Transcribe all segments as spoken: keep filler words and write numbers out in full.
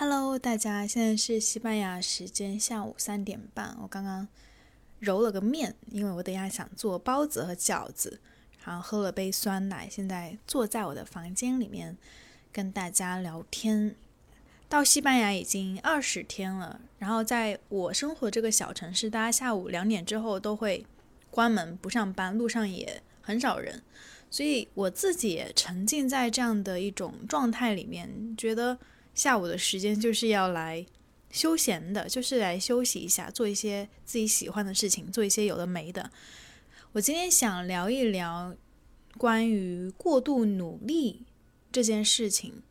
Hello， 大家，现在是西班牙时间下午三点半。我刚刚揉了个面，因为我等一下想做包子和饺子，然后喝了杯酸奶，现在坐在我的房间里面跟大家聊天。到西班牙已经二十天了，然后在我生活这个小城市，大家下午两点之后都会关门不上班，路上也很少人，所以我自己也沉浸在这样的一种状态里面，觉得下午的时间就是要来休闲的，就是来休息一下，做一些自己喜欢的事情，做一些有的没的。我今天想聊一聊关于过度努力这件事情。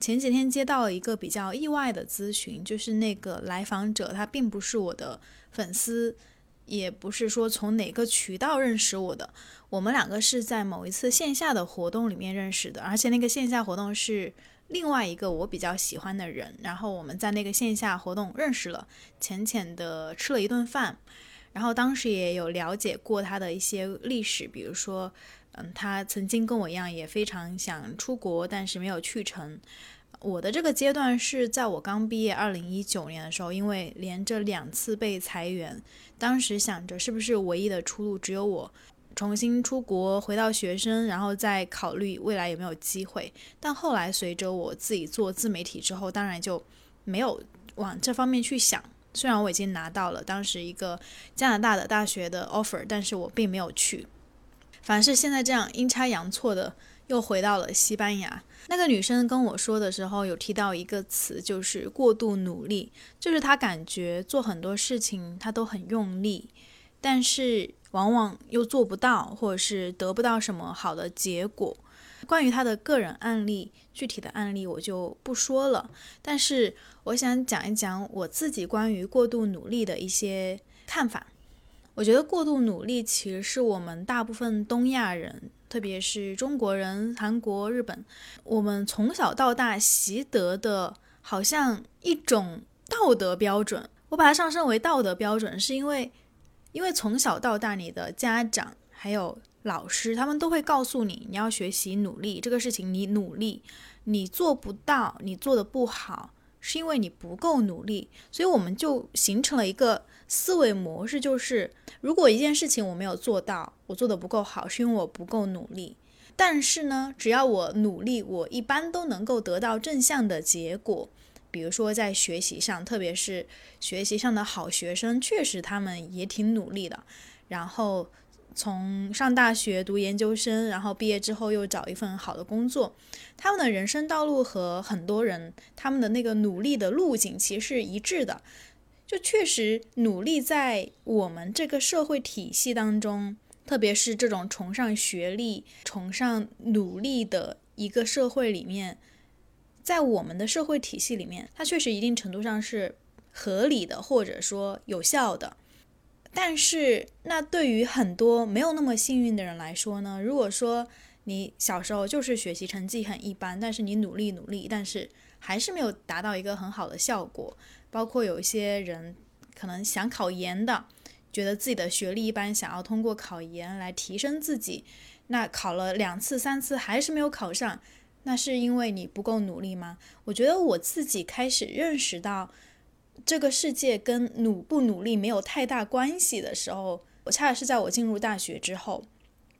前几天接到了一个比较意外的咨询，就是那个来访者他并不是我的粉丝，也不是说从哪个渠道认识我的，我们两个是在某一次线下的活动里面认识的，而且那个线下活动是另外一个我比较喜欢的人，然后我们在那个线下活动认识了，浅浅的吃了一顿饭，然后当时也有了解过他的一些历史，比如说嗯，他曾经跟我一样也非常想出国，但是没有去成。我的这个阶段是在我刚毕业二零一九年的时候，因为连着两次被裁员，当时想着是不是唯一的出路只有我重新出国回到学生，然后再考虑未来有没有机会。但后来随着我自己做自媒体之后，当然就没有往这方面去想，虽然我已经拿到了当时一个加拿大的大学的 offer， 但是我并没有去。反正是现在这样阴差阳错的又回到了西班牙。那个女生跟我说的时候有提到一个词，就是过度努力，就是她感觉做很多事情她都很用力，但是往往又做不到，或者是得不到什么好的结果。关于他的个人案例，具体的案例我就不说了，但是我想讲一讲我自己关于过度努力的一些看法。我觉得过度努力其实是我们大部分东亚人，特别是中国人、韩国、日本，我们从小到大习得的好像一种道德标准。我把它上升为道德标准，是因为因为从小到大你的家长还有老师他们都会告诉你，你要学习努力，这个事情你努力，你做不到，你做得不好，是因为你不够努力。所以我们就形成了一个思维模式，就是如果一件事情我没有做到，我做得不够好，是因为我不够努力。但是呢，只要我努力，我一般都能够得到正向的结果。比如说在学习上，特别是学习上的好学生，确实他们也挺努力的，然后从上大学读研究生，然后毕业之后又找一份好的工作，他们的人生道路和很多人他们的那个努力的路径其实是一致的。就确实努力在我们这个社会体系当中，特别是这种崇尚学历、崇尚努力的一个社会里面，在我们的社会体系里面，它确实一定程度上是合理的，或者说有效的。但是那对于很多没有那么幸运的人来说呢，如果说你小时候就是学习成绩很一般，但是你努力努力，但是还是没有达到一个很好的效果，包括有一些人可能想考研的，觉得自己的学历一般，想要通过考研来提升自己，那考了两次三次还是没有考上，那是因为你不够努力吗？我觉得我自己开始认识到这个世界跟努不努力没有太大关系的时候，我恰恰是在我进入大学之后。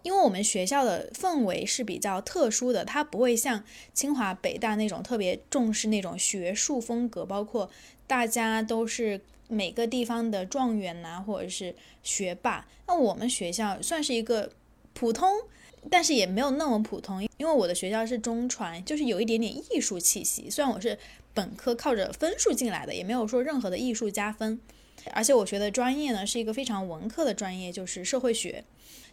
因为我们学校的氛围是比较特殊的，它不会像清华北大那种特别重视那种学术风格，包括大家都是每个地方的状元啊，或者是学霸。那我们学校算是一个普通，但是也没有那么普通，因为我的学校是中传，就是有一点点艺术气息。虽然我是本科靠着分数进来的，也没有说任何的艺术加分，而且我学的专业呢是一个非常文科的专业，就是社会学。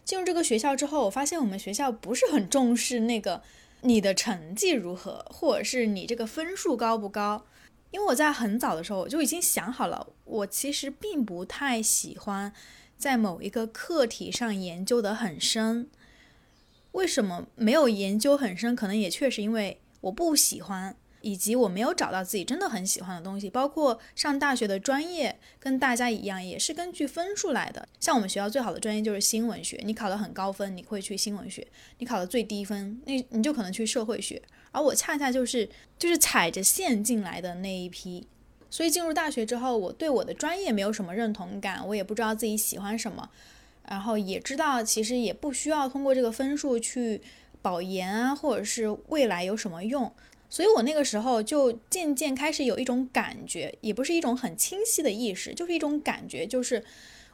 进入这个学校之后，我发现我们学校不是很重视那个你的成绩如何，或者是你这个分数高不高。因为我在很早的时候我就已经想好了，我其实并不太喜欢在某一个课题上研究得很深。为什么没有研究很深，可能也确实因为我不喜欢。以及我没有找到自己真的很喜欢的东西，包括上大学的专业跟大家一样也是根据分数来的。像我们学校最好的专业就是新闻学，你考得很高分你会去新闻学，你考得最低分你你就可能去社会学，而我恰恰就是就是踩着线进来的那一批。所以进入大学之后，我对我的专业没有什么认同感，我也不知道自己喜欢什么，然后也知道其实也不需要通过这个分数去保研啊，或者是未来有什么用。所以我那个时候就渐渐开始有一种感觉，也不是一种很清晰的意识，就是一种感觉，就是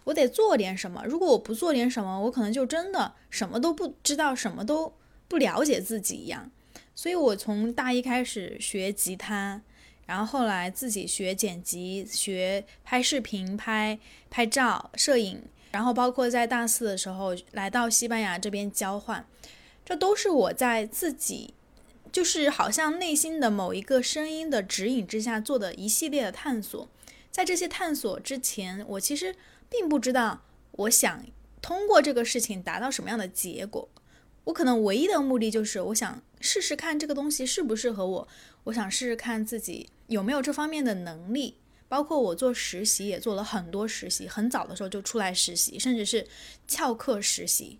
我得做点什么，如果我不做点什么，我可能就真的什么都不知道，什么都不了解自己一样。所以我从大一开始学吉他，然后后来自己学剪辑，学拍视频、拍拍照、摄影，然后包括在大四的时候来到西班牙这边交换，这都是我在自己就是好像内心的某一个声音的指引之下做的一系列的探索。在这些探索之前，我其实并不知道我想通过这个事情达到什么样的结果，我可能唯一的目的就是我想试试看这个东西适不适合我，我想试试看自己有没有这方面的能力。包括我做实习也做了很多实习，很早的时候就出来实习，甚至是翘课实习，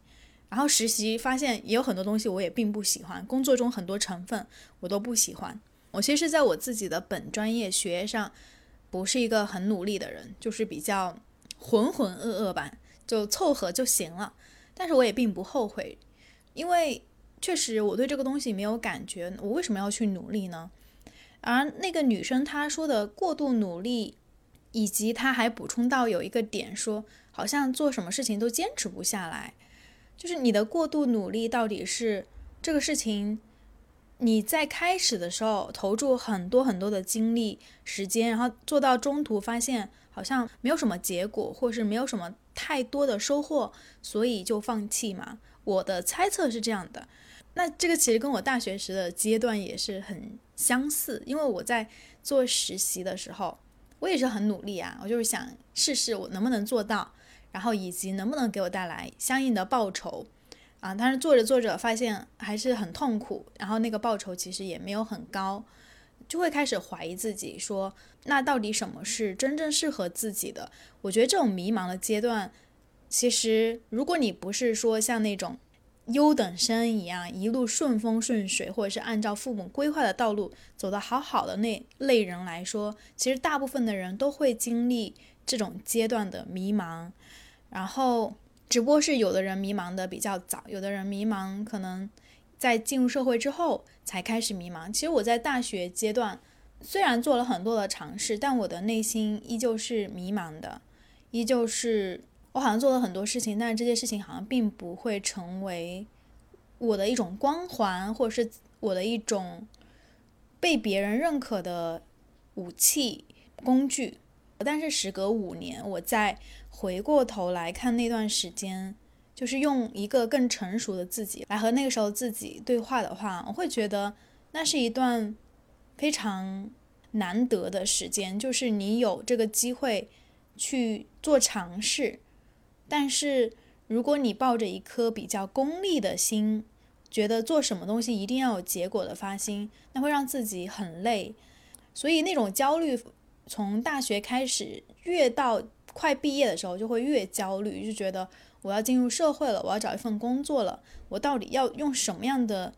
然后实习发现也有很多东西我也并不喜欢，工作中很多成分我都不喜欢。我其实在我自己的本专业学业上不是一个很努力的人，就是比较浑浑噩噩吧，就凑合就行了。但是我也并不后悔，因为确实我对这个东西没有感觉，我为什么要去努力呢？而那个女生她说的过度努力，以及她还补充到有一个点说，好像做什么事情都坚持不下来，就是你的过度努力到底是这个事情你在开始的时候投注很多很多的精力时间，然后做到中途发现好像没有什么结果，或是没有什么太多的收获，所以就放弃嘛。我的猜测是这样的。那这个其实跟我大学时的阶段也是很相似，因为我在做实习的时候我也是很努力啊，我就是想试试我能不能做到，然后以及能不能给我带来相应的报酬啊？但是做着做着发现还是很痛苦，然后那个报酬其实也没有很高，就会开始怀疑自己说，那到底什么是真正适合自己的？我觉得这种迷茫的阶段，其实如果你不是说像那种优等生一样一路顺风顺水，或者是按照父母规划的道路走得好好的那类人来说，其实大部分的人都会经历这种阶段的迷茫。然后只不过是有的人迷茫的比较早，有的人迷茫可能在进入社会之后才开始迷茫。其实我在大学阶段虽然做了很多的尝试，但我的内心依旧是迷茫的，依旧是我好像做了很多事情，但是这些事情好像并不会成为我的一种光环，或者是我的一种被别人认可的武器工具。但是时隔五年，我再回过头来看那段时间，就是用一个更成熟的自己来和那个时候自己对话的话，我会觉得那是一段非常难得的时间，就是你有这个机会去做尝试。但是如果你抱着一颗比较功利的心，觉得做什么东西一定要有结果的发心，那会让自己很累。所以那种焦虑从大学开始，越到快毕业的时候就会越焦虑，就觉得我要进入社会了，我要找一份工作了，我到底要用什么样的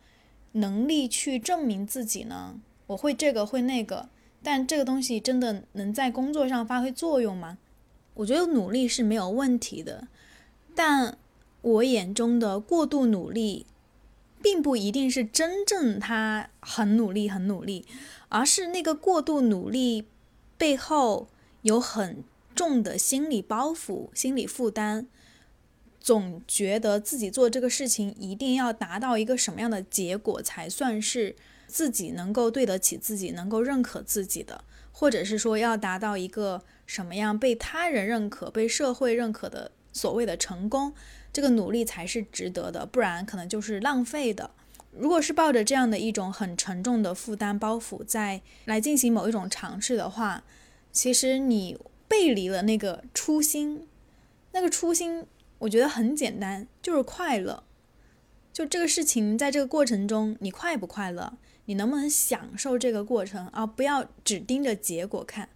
能力去证明自己呢？我会这个会那个，但这个东西真的能在工作上发挥作用吗？我觉得努力是没有问题的，但我眼中的过度努力并不一定是真正他很努力很努力，而是那个过度努力背后有很重的心理包袱、心理负担，总觉得自己做这个事情一定要达到一个什么样的结果才算是自己能够对得起自己、能够认可自己的，或者是说要达到一个什么样被他人认可、被社会认可的所谓的成功，这个努力才是值得的，不然可能就是浪费的。如果是抱着这样的一种很沉重的负担包袱在来进行某一种尝试的话，其实你背离了那个初心。那个初心我觉得很简单，就是快乐。就这个事情在这个过程中你快不快乐，你能不能享受这个过程啊，不要只盯着结果看。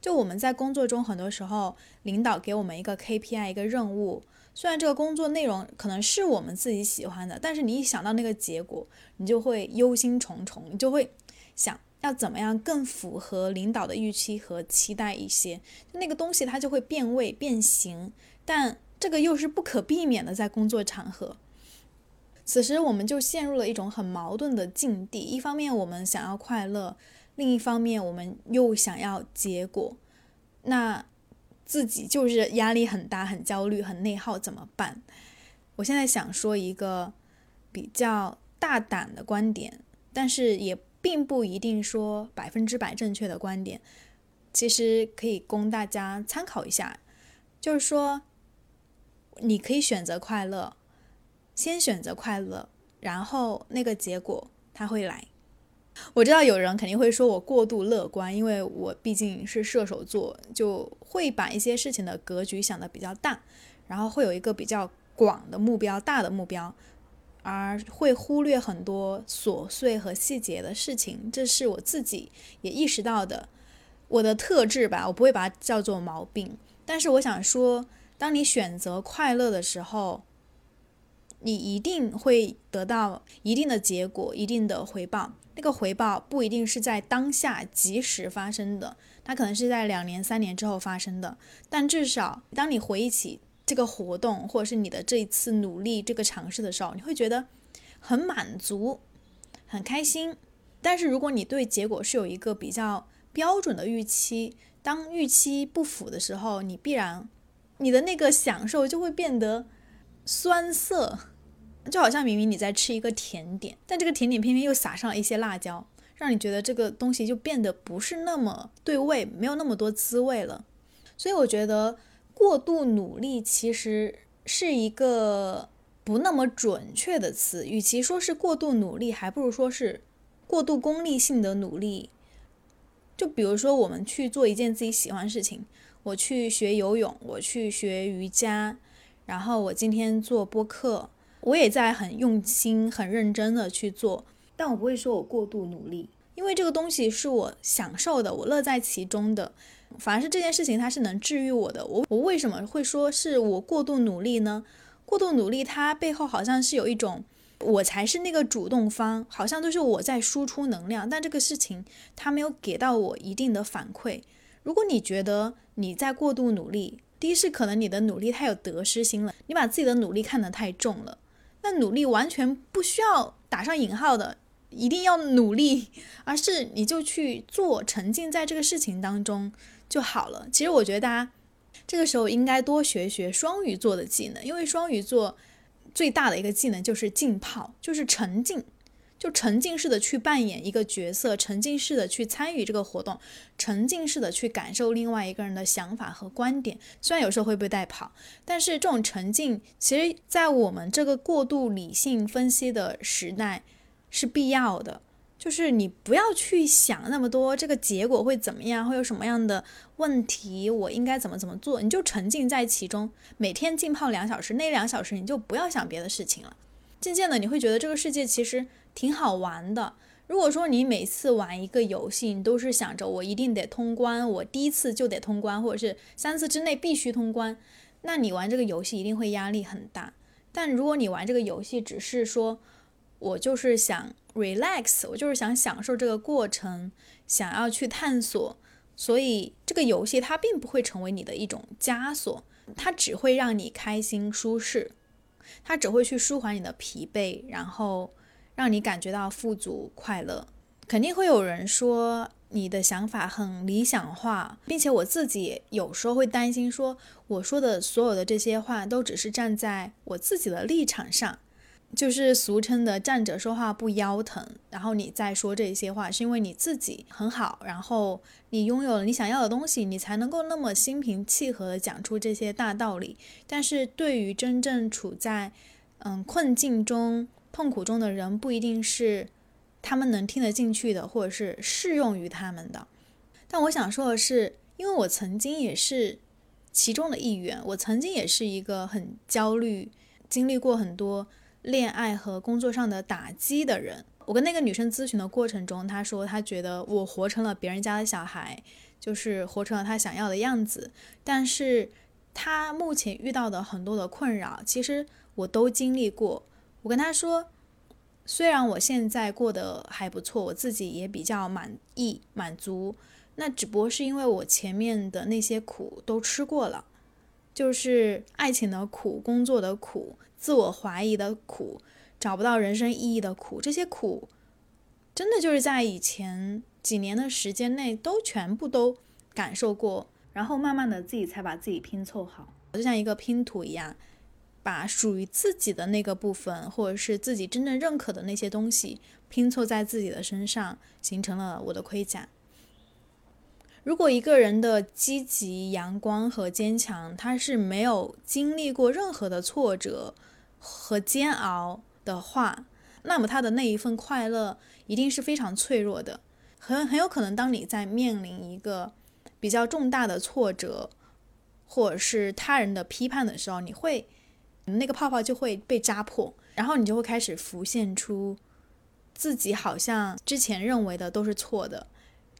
就我们在工作中很多时候，领导给我们一个 K P I 一个任务，虽然这个工作内容可能是我们自己喜欢的，但是你一想到那个结果，你就会忧心忡忡，你就会想要怎么样更符合领导的预期和期待一些，那个东西它就会变味变形，但这个又是不可避免的在工作场合。此时我们就陷入了一种很矛盾的境地，一方面我们想要快乐，另一方面我们又想要结果，那自己就是压力很大，很焦虑，很内耗，怎么办？我现在想说一个比较大胆的观点，但是也并不一定说百分之百正确的观点，其实可以供大家参考一下。就是说你可以选择快乐，先选择快乐，然后那个结果它会来。我知道有人肯定会说我过度乐观，因为我毕竟是射手座，就会把一些事情的格局想得比较大，然后会有一个比较广的目标，大的目标，而会忽略很多琐碎和细节的事情，这是我自己也意识到的，我的特质吧，我不会把它叫做毛病。但是我想说，当你选择快乐的时候，你一定会得到一定的结果，一定的回报，那个回报不一定是在当下即时发生的，它可能是在两年三年之后发生的，但至少当你回忆起这个活动或者是你的这一次努力这个尝试的时候，你会觉得很满足很开心。但是如果你对结果是有一个比较标准的预期，当预期不符的时候，你必然你的那个享受就会变得酸涩，就好像明明你在吃一个甜点，但这个甜点偏偏又撒上了一些辣椒，让你觉得这个东西就变得不是那么对味，没有那么多滋味了。所以我觉得过度努力其实是一个不那么准确的词，与其说是过度努力，还不如说是过度功利性的努力。就比如说我们去做一件自己喜欢的事情，我去学游泳，我去学瑜伽，然后我今天做播客，我也在很用心很认真的去做，但我不会说我过度努力，因为这个东西是我享受的，我乐在其中的，反而是这件事情它是能治愈我的。 我, 我为什么会说是我过度努力呢？过度努力它背后好像是有一种我才是那个主动方，好像都是我在输出能量，但这个事情它没有给到我一定的反馈。如果你觉得你在过度努力，第一是可能你的努力太有得失心了，你把自己的努力看得太重了，那努力完全不需要打上引号的一定要努力，而是你就去做，沉浸在这个事情当中就好了。其实我觉得大家这个时候应该多学学双鱼座的技能，因为双鱼座最大的一个技能就是浸泡，就是沉浸，就沉浸式的去扮演一个角色，沉浸式的去参与这个活动，沉浸式的去感受另外一个人的想法和观点。虽然有时候会被带跑，但是这种沉浸其实在我们这个过度理性分析的时代是必要的。就是你不要去想那么多这个结果会怎么样，会有什么样的问题，我应该怎么怎么做，你就沉浸在其中，每天浸泡两小时，那两小时你就不要想别的事情了，渐渐的你会觉得这个世界其实挺好玩的。如果说你每次玩一个游戏，你都是想着我一定得通关，我第一次就得通关，或者是三次之内必须通关，那你玩这个游戏一定会压力很大。但如果你玩这个游戏只是说我就是想 relax， 我就是想享受这个过程，想要去探索，所以这个游戏它并不会成为你的一种枷锁，它只会让你开心舒适，它只会去舒缓你的疲惫，然后让你感觉到富足快乐。肯定会有人说你的想法很理想化，并且我自己有时候会担心说我说的所有的这些话都只是站在我自己的立场上，就是俗称的站着说话不腰疼，然后你再说这些话是因为你自己很好，然后你拥有了你想要的东西，你才能够那么心平气和地讲出这些大道理。但是对于真正处在嗯困境中痛苦中的人，不一定是他们能听得进去的，或者是适用于他们的。但我想说的是，因为我曾经也是其中的一员，我曾经也是一个很焦虑，经历过很多恋爱和工作上的打击的人，我跟那个女生咨询的过程中，她说她觉得我活成了别人家的小孩，就是活成了她想要的样子，但是她目前遇到的很多的困扰其实我都经历过。我跟她说虽然我现在过得还不错，我自己也比较满意满足，那只不过是因为我前面的那些苦都吃过了，就是爱情的苦、工作的苦、自我怀疑的苦、找不到人生意义的苦，这些苦真的就是在以前几年的时间内都全部都感受过，然后慢慢的自己才把自己拼凑好，就像一个拼图一样，把属于自己的那个部分或者是自己真正认可的那些东西拼凑在自己的身上，形成了我的盔甲。如果一个人的积极、阳光和坚强，他是没有经历过任何的挫折和煎熬的话，那么他的那一份快乐一定是非常脆弱的。很很有可能当你在面临一个比较重大的挫折或者是他人的批判的时候，你会那个泡泡就会被扎破，然后你就会开始浮现出自己好像之前认为的都是错的，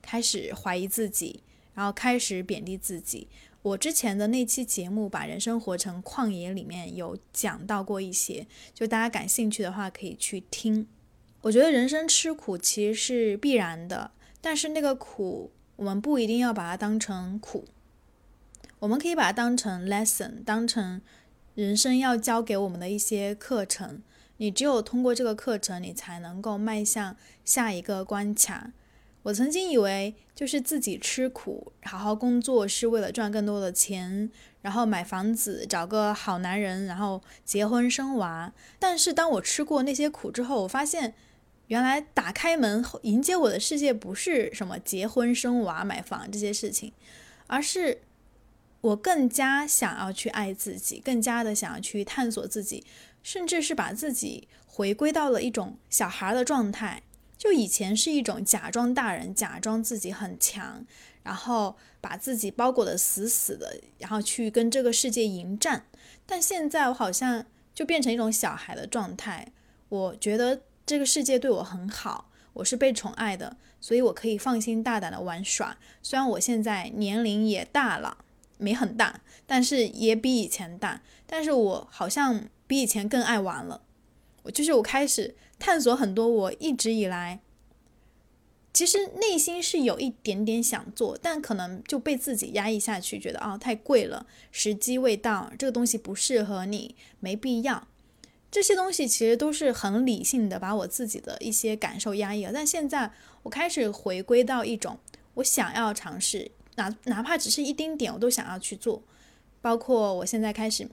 开始怀疑自己，然后开始贬低自己。我之前的那期节目把人生活成旷野里面有讲到过一些，就大家感兴趣的话可以去听。我觉得人生吃苦其实是必然的，但是那个苦我们不一定要把它当成苦，我们可以把它当成 lesson， 当成人生要教给我们的一些课程，你只有通过这个课程你才能够迈向下一个关卡。我曾经以为就是自己吃苦好好工作是为了赚更多的钱，然后买房子找个好男人，然后结婚生娃，但是当我吃过那些苦之后，我发现原来打开门迎接我的世界不是什么结婚生娃买房这些事情，而是我更加想要去爱自己，更加的想要去探索自己，甚至是把自己回归到了一种小孩的状态。就以前是一种假装大人，假装自己很强，然后把自己包裹得死死的，然后去跟这个世界迎战。但现在我好像就变成一种小孩的状态，我觉得这个世界对我很好，我是被宠爱的，所以我可以放心大胆的玩耍。虽然我现在年龄也大了，没很大，但是也比以前大，但是我好像比以前更爱玩了。我就是我开始探索很多我一直以来其实内心是有一点点想做，但可能就被自己压抑下去，觉得啊、哦、太贵了，时机未到，这个东西不适合你，没必要。这些东西其实都是很理性的把我自己的一些感受压抑了，但现在我开始回归到一种我想要尝试，哪, 哪怕只是一丁点我都想要去做。包括我现在开始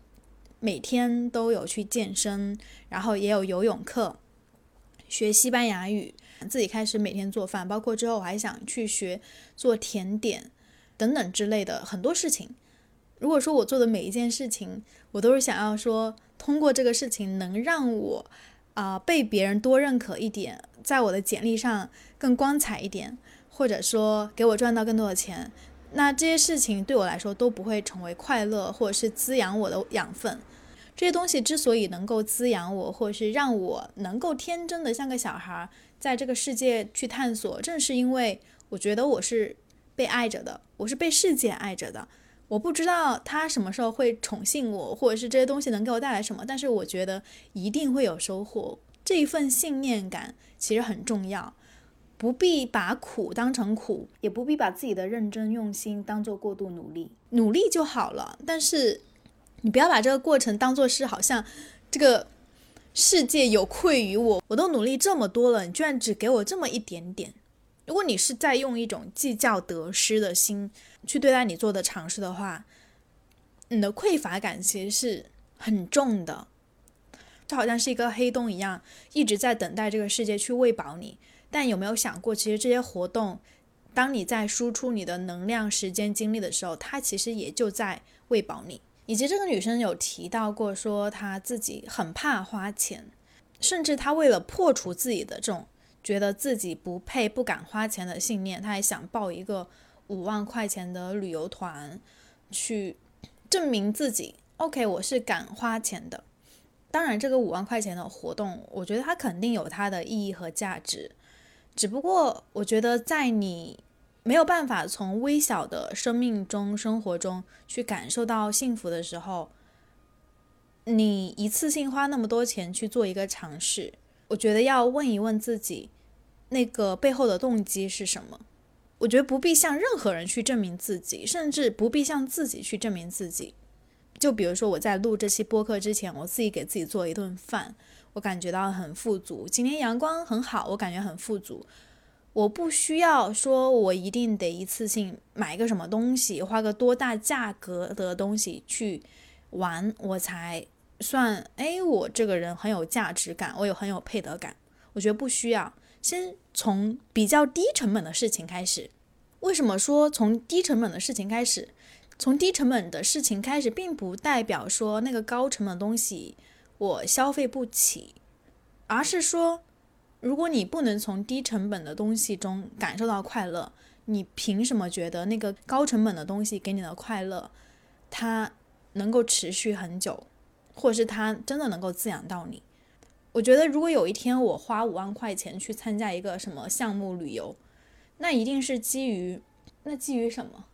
每天都有去健身，然后也有游泳课，学西班牙语，自己开始每天做饭，包括之后我还想去学做甜点等等之类的很多事情。如果说我做的每一件事情我都是想要说通过这个事情能让我、呃、被别人多认可一点，在我的简历上更光彩一点，或者说给我赚到更多的钱，那这些事情对我来说都不会成为快乐或者是滋养我的养分。这些东西之所以能够滋养我，或者是让我能够天真的像个小孩在这个世界去探索，正是因为我觉得我是被爱着的，我是被世界爱着的。我不知道他什么时候会宠幸我，或者是这些东西能给我带来什么，但是我觉得一定会有收获。这一份信念感其实很重要，不必把苦当成苦，也不必把自己的认真用心当做过度努力，努力就好了。但是你不要把这个过程当做是好像这个世界有愧于我，我都努力这么多了，你居然只给我这么一点点。如果你是在用一种计较得失的心去对待你做的尝试的话，你的匮乏感其实是很重的，就好像是一个黑洞一样，一直在等待这个世界去喂饱你。但有没有想过，其实这些活动当你在输出你的能量、时间、精力的时候，它其实也就在喂饱你。以及这个女生有提到过说她自己很怕花钱，甚至她为了破除自己的这种觉得自己不配、不敢花钱的信念，她还想报一个五万块钱的旅游团去证明自己 OK 我是敢花钱的。当然这个五万块钱的活动，我觉得它肯定有它的意义和价值，只不过我觉得在你没有办法从微小的生命中生活中去感受到幸福的时候，你一次性花那么多钱去做一个尝试，我觉得要问一问自己那个背后的动机是什么。我觉得不必向任何人去证明自己，甚至不必向自己去证明自己。就比如说我在录这期播客之前，我自己给自己做一顿饭，我感觉到很富足，今天阳光很好，我感觉很富足。我不需要说我一定得一次性买个什么东西，花个多大价格的东西去玩，我才算哎，我这个人很有价值感，我有很有配得感。我觉得不需要，先从比较低成本的事情开始。为什么说从低成本的事情开始？从低成本的事情开始并不代表说那个高成本的东西我消费不起，而是说如果你不能从低成本的东西中感受到快乐，你凭什么觉得那个高成本的东西给你的快乐它能够持续很久，或者是它真的能够滋养到你？我觉得如果有一天我花五万块钱去参加一个什么项目旅游，那一定是基于那基于什么？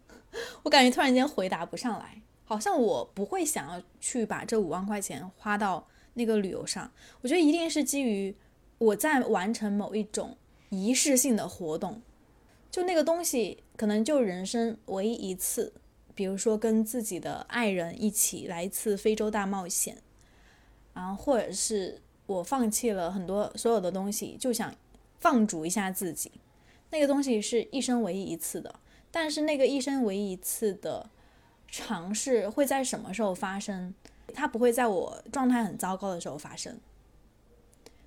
我感觉突然间回答不上来，好像我不会想要去把这五万块钱花到那个旅游上。我觉得一定是基于我在完成某一种仪式性的活动，就那个东西可能就人生唯一一次，比如说跟自己的爱人一起来一次非洲大冒险，然后或者是我放弃了很多所有的东西，就想放逐一下自己，那个东西是一生唯一一次的。但是那个一生唯一一次的尝试会在什么时候发生？它不会在我状态很糟糕的时候发生，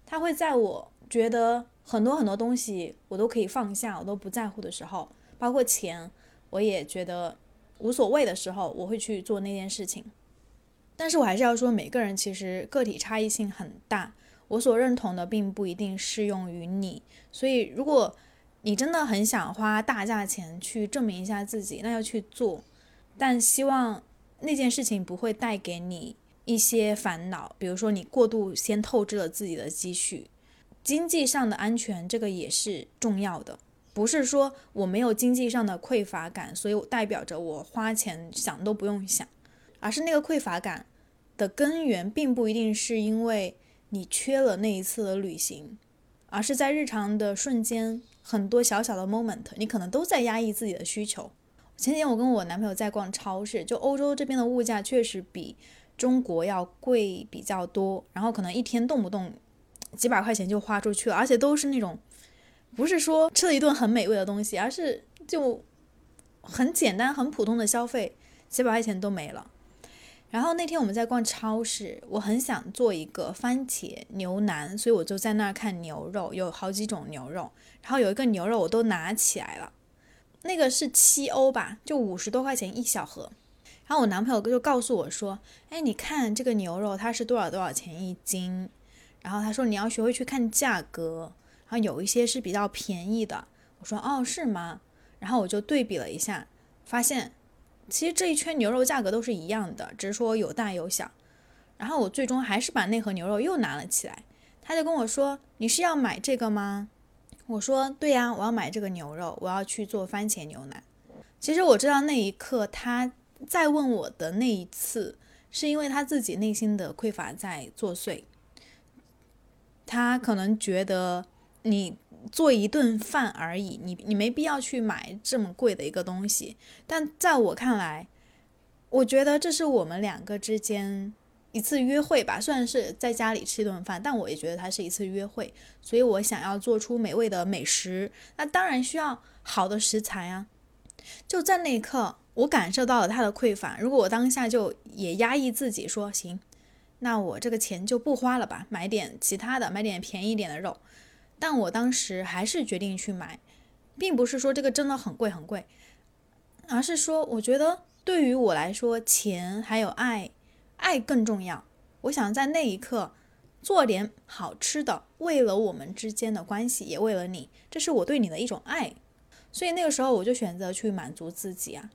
它会在我觉得很多很多东西我都可以放下，我都不在乎的时候，包括钱我也觉得无所谓的时候，我会去做那件事情。但是我还是要说，每个人其实个体差异性很大，我所认同的并不一定适用于你。所以如果你真的很想花大价钱去证明一下自己，那要去做，但希望那件事情不会带给你一些烦恼，比如说你过度先透支了自己的积蓄。经济上的安全这个也是重要的，不是说我没有经济上的匮乏感，所以代表着我花钱想都不用想，而是那个匮乏感的根源并不一定是因为你缺了那一次的旅行，而是在日常的瞬间很多小小的 moment 你可能都在压抑自己的需求。前几天我跟我男朋友在逛超市，就欧洲这边的物价确实比中国要贵比较多，然后可能一天动不动几百块钱就花出去了，而且都是那种不是说吃了一顿很美味的东西，而是就很简单很普通的消费，几百块钱都没了。然后那天我们在逛超市，我很想做一个番茄牛腩，所以我就在那儿看牛肉，有好几种牛肉，然后有一个牛肉我都拿起来了，那个是七欧吧，就五十多块钱一小盒。然后我男朋友就告诉我说，哎，你看这个牛肉它是多少多少钱一斤，然后他说你要学会去看价格，然后有一些是比较便宜的。我说哦，是吗？然后我就对比了一下，发现其实这一圈牛肉价格都是一样的，只是说有大有小。然后我最终还是把那盒牛肉又拿了起来，他就跟我说，你是要买这个吗？我说对呀，我要买这个牛肉，我要去做番茄牛腩。其实我知道那一刻他再问我的那一次是因为他自己内心的匮乏在作祟，他可能觉得你做一顿饭而已，你你没必要去买这么贵的一个东西。但在我看来，我觉得这是我们两个之间一次约会吧，虽然是在家里吃一顿饭，但我也觉得它是一次约会，所以我想要做出美味的美食，那当然需要好的食材啊。就在那一刻我感受到了他的匮乏，如果我当下就也压抑自己说行，那我这个钱就不花了吧，买点其他的，买点便宜一点的肉。但我当时还是决定去买，并不是说这个真的很贵很贵，而是说我觉得对于我来说钱还有爱爱更重要，我想在那一刻做点好吃的，为了我们之间的关系，也为了你，这是我对你的一种爱。所以那个时候我就选择去满足自己啊。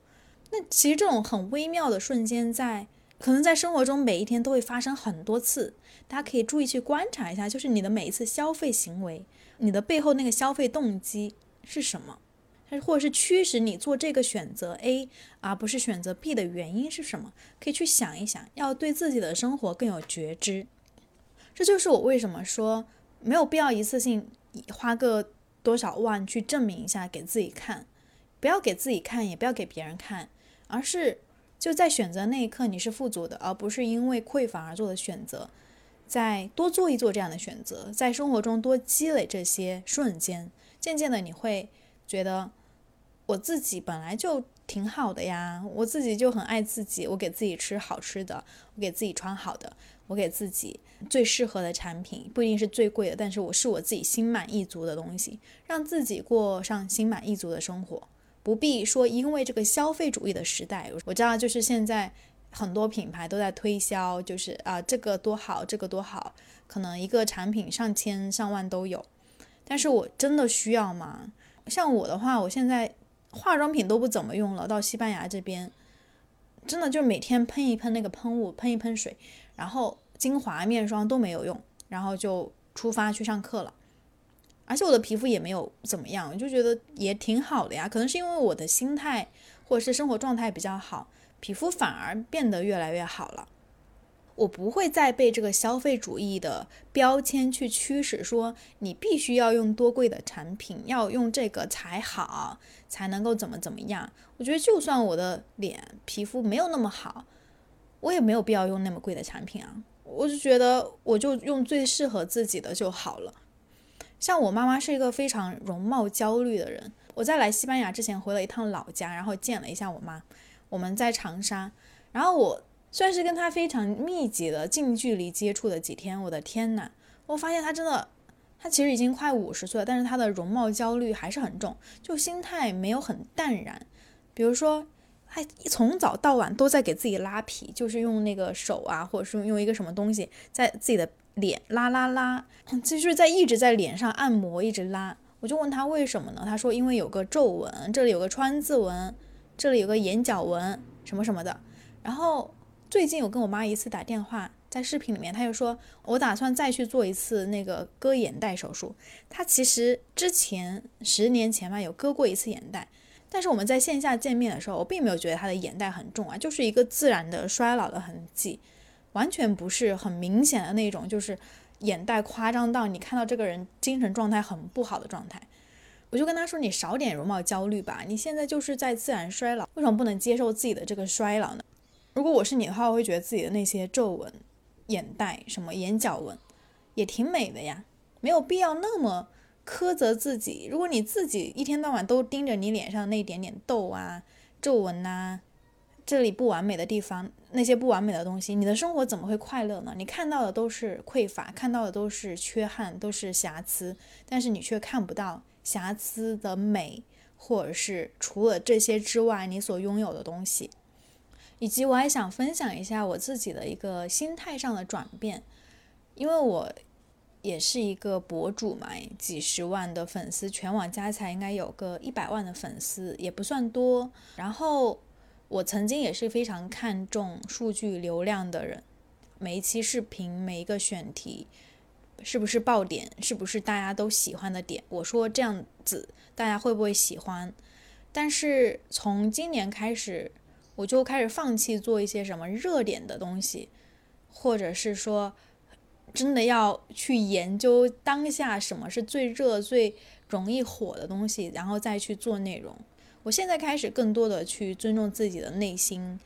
那其实这种很微妙的瞬间在可能在生活中每一天都会发生很多次，大家可以注意去观察一下，就是你的每一次消费行为，你的背后那个消费动机是什么，或者是驱使你做这个选择 A 而不是选择 B 的原因是什么，可以去想一想，要对自己的生活更有觉知。这就是我为什么说没有必要一次性花个多少万去证明一下给自己看，不要给自己看也不要给别人看，而是就在选择那一刻你是富足的，而不是因为匮乏而做的选择，再多做一做这样的选择，在生活中多积累这些瞬间，渐渐的你会觉得我自己本来就挺好的呀，我自己就很爱自己，我给自己吃好吃的，我给自己穿好的，我给自己最适合的产品，不一定是最贵的，但是我是我自己心满意足的东西，让自己过上心满意足的生活，不必说因为这个消费主义的时代，我知道就是现在很多品牌都在推销，就是啊这个多好这个多好，可能一个产品上千上万都有，但是我真的需要吗？像我的话，我现在化妆品都不怎么用了，到西班牙这边真的就每天喷一喷那个喷雾，喷一喷水，然后精华面霜都没有用，然后就出发去上课了。而且我的皮肤也没有怎么样，我就觉得也挺好的呀，可能是因为我的心态或者是生活状态比较好，皮肤反而变得越来越好了。我不会再被这个消费主义的标签去驱使，说你必须要用多贵的产品，要用这个才好，才能够怎么怎么样。我觉得就算我的脸皮肤没有那么好，我也没有必要用那么贵的产品啊，我就觉得我就用最适合自己的就好了。像我妈妈是一个非常容貌焦虑的人，我在来西班牙之前回了一趟老家，然后见了一下我妈，我们在长沙，然后我算是跟他非常密集的近距离接触的几天，我的天哪，我发现他真的，他其实已经快五十岁了，但是他的容貌焦虑还是很重，就心态没有很淡然。比如说他从早到晚都在给自己拉皮，就是用那个手啊，或者是用一个什么东西在自己的脸拉拉拉，就是在一直在脸上按摩，一直拉。我就问他为什么呢，他说因为有个皱纹，这里有个川字纹，这里有个眼角纹什么什么的。然后最近我跟我妈一次打电话，在视频里面她就说我打算再去做一次那个割眼袋手术。她其实之前十年前吧有割过一次眼袋，但是我们在线下见面的时候，我并没有觉得她的眼袋很重啊，就是一个自然的衰老的痕迹，完全不是很明显的那种就是眼袋夸张到你看到这个人精神状态很不好的状态。我就跟她说你少点容貌焦虑吧，你现在就是在自然衰老，为什么不能接受自己的这个衰老呢？如果我是你的话，我会觉得自己的那些皱纹、眼袋、什么眼角纹也挺美的呀，没有必要那么苛责自己。如果你自己一天到晚都盯着你脸上那一点点痘啊、皱纹啊，这里不完美的地方，那些不完美的东西，你的生活怎么会快乐呢？你看到的都是匮乏，看到的都是缺憾，都是瑕疵，但是你却看不到瑕疵的美，或者是除了这些之外你所拥有的东西。以及我还想分享一下我自己的一个心态上的转变，因为我也是一个博主嘛，几十万的粉丝，全网加起来应该有个一百万的粉丝，也不算多。然后我曾经也是非常看重数据流量的人，每一期视频每一个选题是不是爆点，是不是大家都喜欢的点，我说这样子大家会不会喜欢。但是从今年开始我就开始放弃做一些什么热点的东西，或者是说真的要去研究当下什么是最热最容易火的东西，然后再去做内容。我现在开始更多的去尊重自己的内心，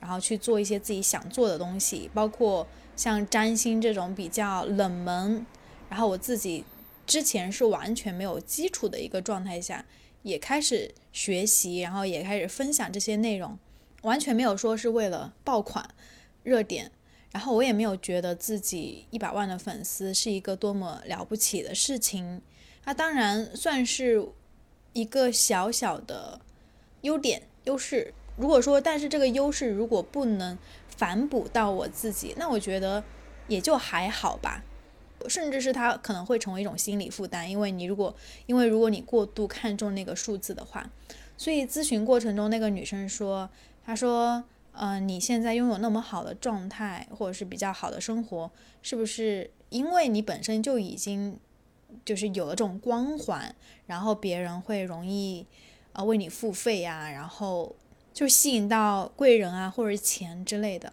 然后去做一些自己想做的东西，包括像占星这种比较冷门，然后我自己之前是完全没有基础的一个状态下，也开始学习，然后也开始分享这些内容，完全没有说是为了爆款热点。然后我也没有觉得自己一百万的粉丝是一个多么了不起的事情，它当然算是一个小小的优点优势，如果说但是这个优势如果不能反哺到我自己，那我觉得也就还好吧，甚至是它可能会成为一种心理负担，因为你如果因为如果你过度看重那个数字的话。所以咨询过程中那个女生说，她说呃，你现在拥有那么好的状态，或者是比较好的生活，是不是因为你本身就已经就是有了这种光环，然后别人会容易啊、呃、为你付费啊，然后就吸引到贵人啊或者钱之类的。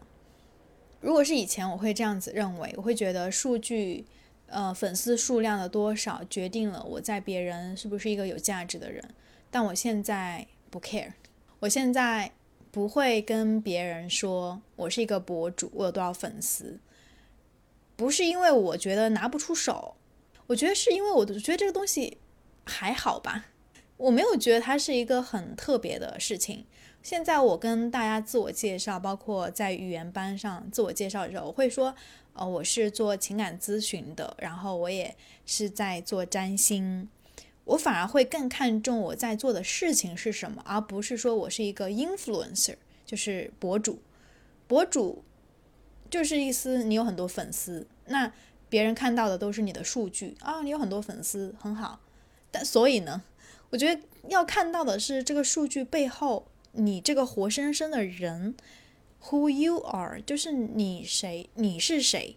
如果是以前，我会这样子认为，我会觉得数据呃粉丝数量的多少决定了我在别人是不是一个有价值的人，但我现在不 care， 我现在不会跟别人说我是一个博主，我有多少粉丝，不是因为我觉得拿不出手，我觉得是因为我觉得这个东西还好吧，我没有觉得它是一个很特别的事情。现在我跟大家自我介绍，包括在语言班上自我介绍的时候，我会说呃，我是做情感咨询的，然后我也是在做占星，我反而会更看重我在做的事情是什么，而不是说我是一个 influencer， 就是博主。博主就是意思你有很多粉丝，那别人看到的都是你的数据啊，你有很多粉丝很好，但所以呢，我觉得要看到的是这个数据背后你这个活生生的人 who you are， 就是你谁，你是谁。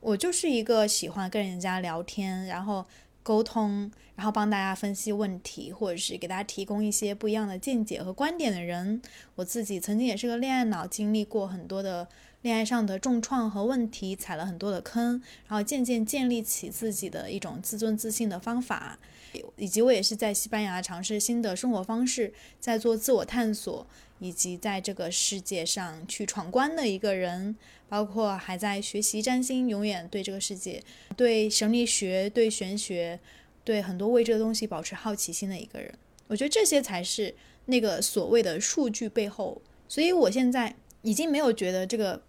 我就是一个喜欢跟人家聊天，然后沟通，然后帮大家分析问题，或者是给大家提供一些不一样的见解和观点的人。我自己曾经也是个恋爱脑，经历过很多的恋爱上的重创和问题，踩了很多的坑，然后渐渐建立起自己的一种自尊自信的方法，以及我也是在西班牙尝试新的生活方式，在做自我探索，以及在这个世界上去闯关的一个人，包括还在学习占星，永远对这个世界，对神秘学，对玄学，对很多未知的东西保持好奇心的一个人。我觉得这些才是那个所谓的数据背后。所以我现在已经没有觉得这个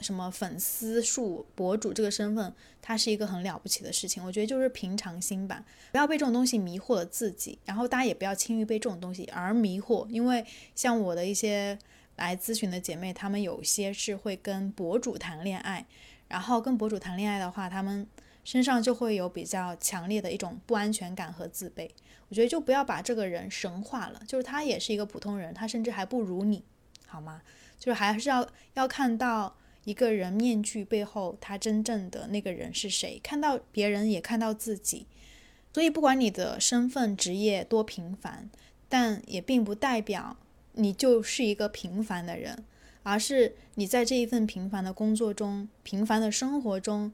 什么粉丝数博主这个身份它是一个很了不起的事情，我觉得就是平常心吧，不要被这种东西迷惑了自己，然后大家也不要轻易被这种东西而迷惑。因为像我的一些来咨询的姐妹，她们有些是会跟博主谈恋爱，然后跟博主谈恋爱的话，她们身上就会有比较强烈的一种不安全感和自卑。我觉得就不要把这个人神化了，就是他也是一个普通人，他甚至还不如你，好吗？就是还是要要看到一个人面具背后他真正的那个人是谁，看到别人也看到自己。所以不管你的身份职业多平凡，但也并不代表你就是一个平凡的人，而是你在这一份平凡的工作中，平凡的生活中，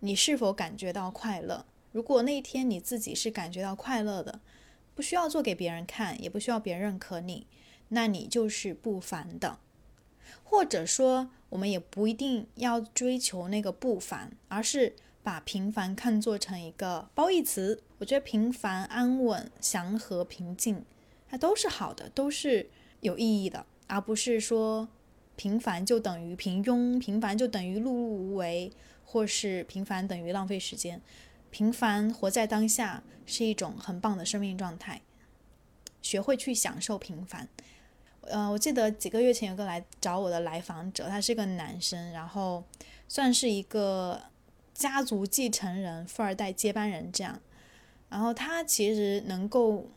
你是否感觉到快乐。如果那一天你自己是感觉到快乐的，不需要做给别人看，也不需要别人认可你，那你就是不凡的。或者说我们也不一定要追求那个不凡，而是把平凡看作成一个褒义词。我觉得平凡、安稳、祥和、平静，它都是好的，都是有意义的，而不是说平凡就等于平庸，平凡就等于碌碌无为，或是平凡等于浪费时间。平凡活在当下是一种很棒的生命状态，学会去享受平凡。呃，我记得几个月前有个来找我的来访者，他是个男生，然后算是一个家族继承人、富二代接班人这样。然后他其实能够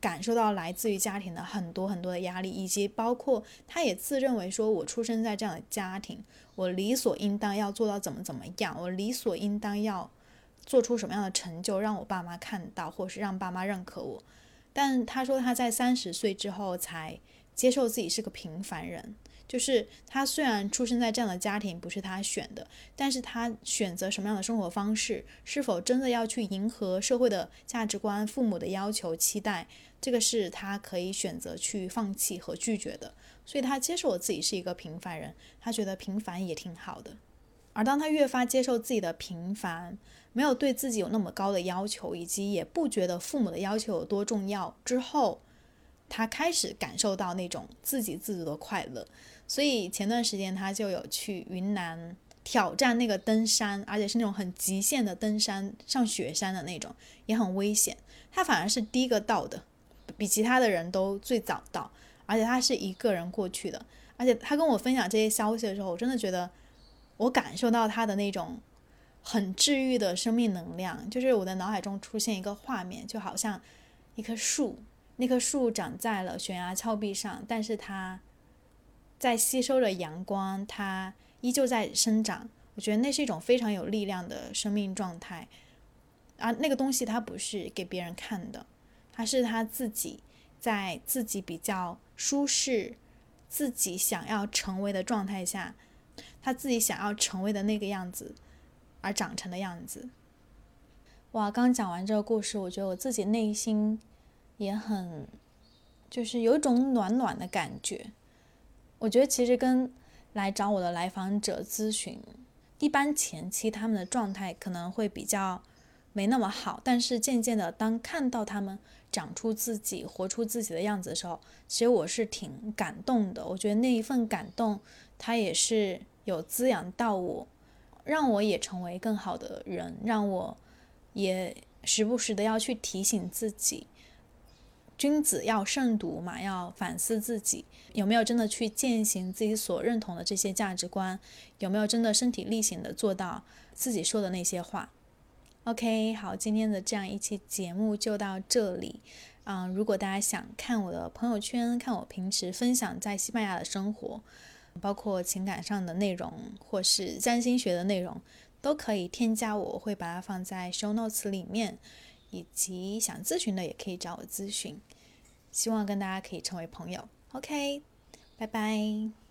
感受到来自于家庭的很多很多的压力，以及包括他也自认为说，我出生在这样的家庭，我理所应当要做到怎么怎么样，我理所应当要做出什么样的成就，让我爸妈看到，或是让爸妈认可我。但他说他在三十岁之后才接受自己是个平凡人，就是他虽然出生在这样的家庭不是他选的，但是他选择什么样的生活方式，是否真的要去迎合社会的价值观、父母的要求、期待，这个是他可以选择去放弃和拒绝的。所以他接受自己是一个平凡人，他觉得平凡也挺好的。而当他越发接受自己的平凡，没有对自己有那么高的要求，以及也不觉得父母的要求有多重要之后，他开始感受到那种自给自足的快乐。所以前段时间他就有去云南挑战那个登山，而且是那种很极限的登山，上雪山的那种，也很危险。他反而是第一个到的，比其他的人都最早到，而且他是一个人过去的。而且他跟我分享这些消息的时候，我真的觉得我感受到他的那种很治愈的生命能量。就是我的脑海中出现一个画面，就好像一棵树，那棵树长在了悬崖峭壁上，但是它在吸收着阳光，它依旧在生长。我觉得那是一种非常有力量的生命状态啊，那个东西它不是给别人看的，它是他自己在自己比较舒适自己想要成为的状态下，他自己想要成为的那个样子而长成的样子。哇，刚讲完这个故事，我觉得我自己内心也很就是有一种暖暖的感觉。我觉得其实跟来找我的来访者咨询，一般前期他们的状态可能会比较没那么好，但是渐渐的当看到他们长出自己活出自己的样子的时候，其实我是挺感动的。我觉得那一份感动它也是有滋养到我，让我也成为更好的人，让我也时不时的要去提醒自己，君子要慎独嘛，要反思自己有没有真的去践行自己所认同的这些价值观，有没有真的身体力行的做到自己说的那些话。 OK， 好，今天的这样一期节目就到这里。嗯，如果大家想看我的朋友圈，看我平时分享在西班牙的生活，包括情感上的内容或是占星学的内容，都可以添加我，我会把它放在 show notes 里面，以及想咨询的也可以找我咨询，希望跟大家可以成为朋友。 OK， 拜拜。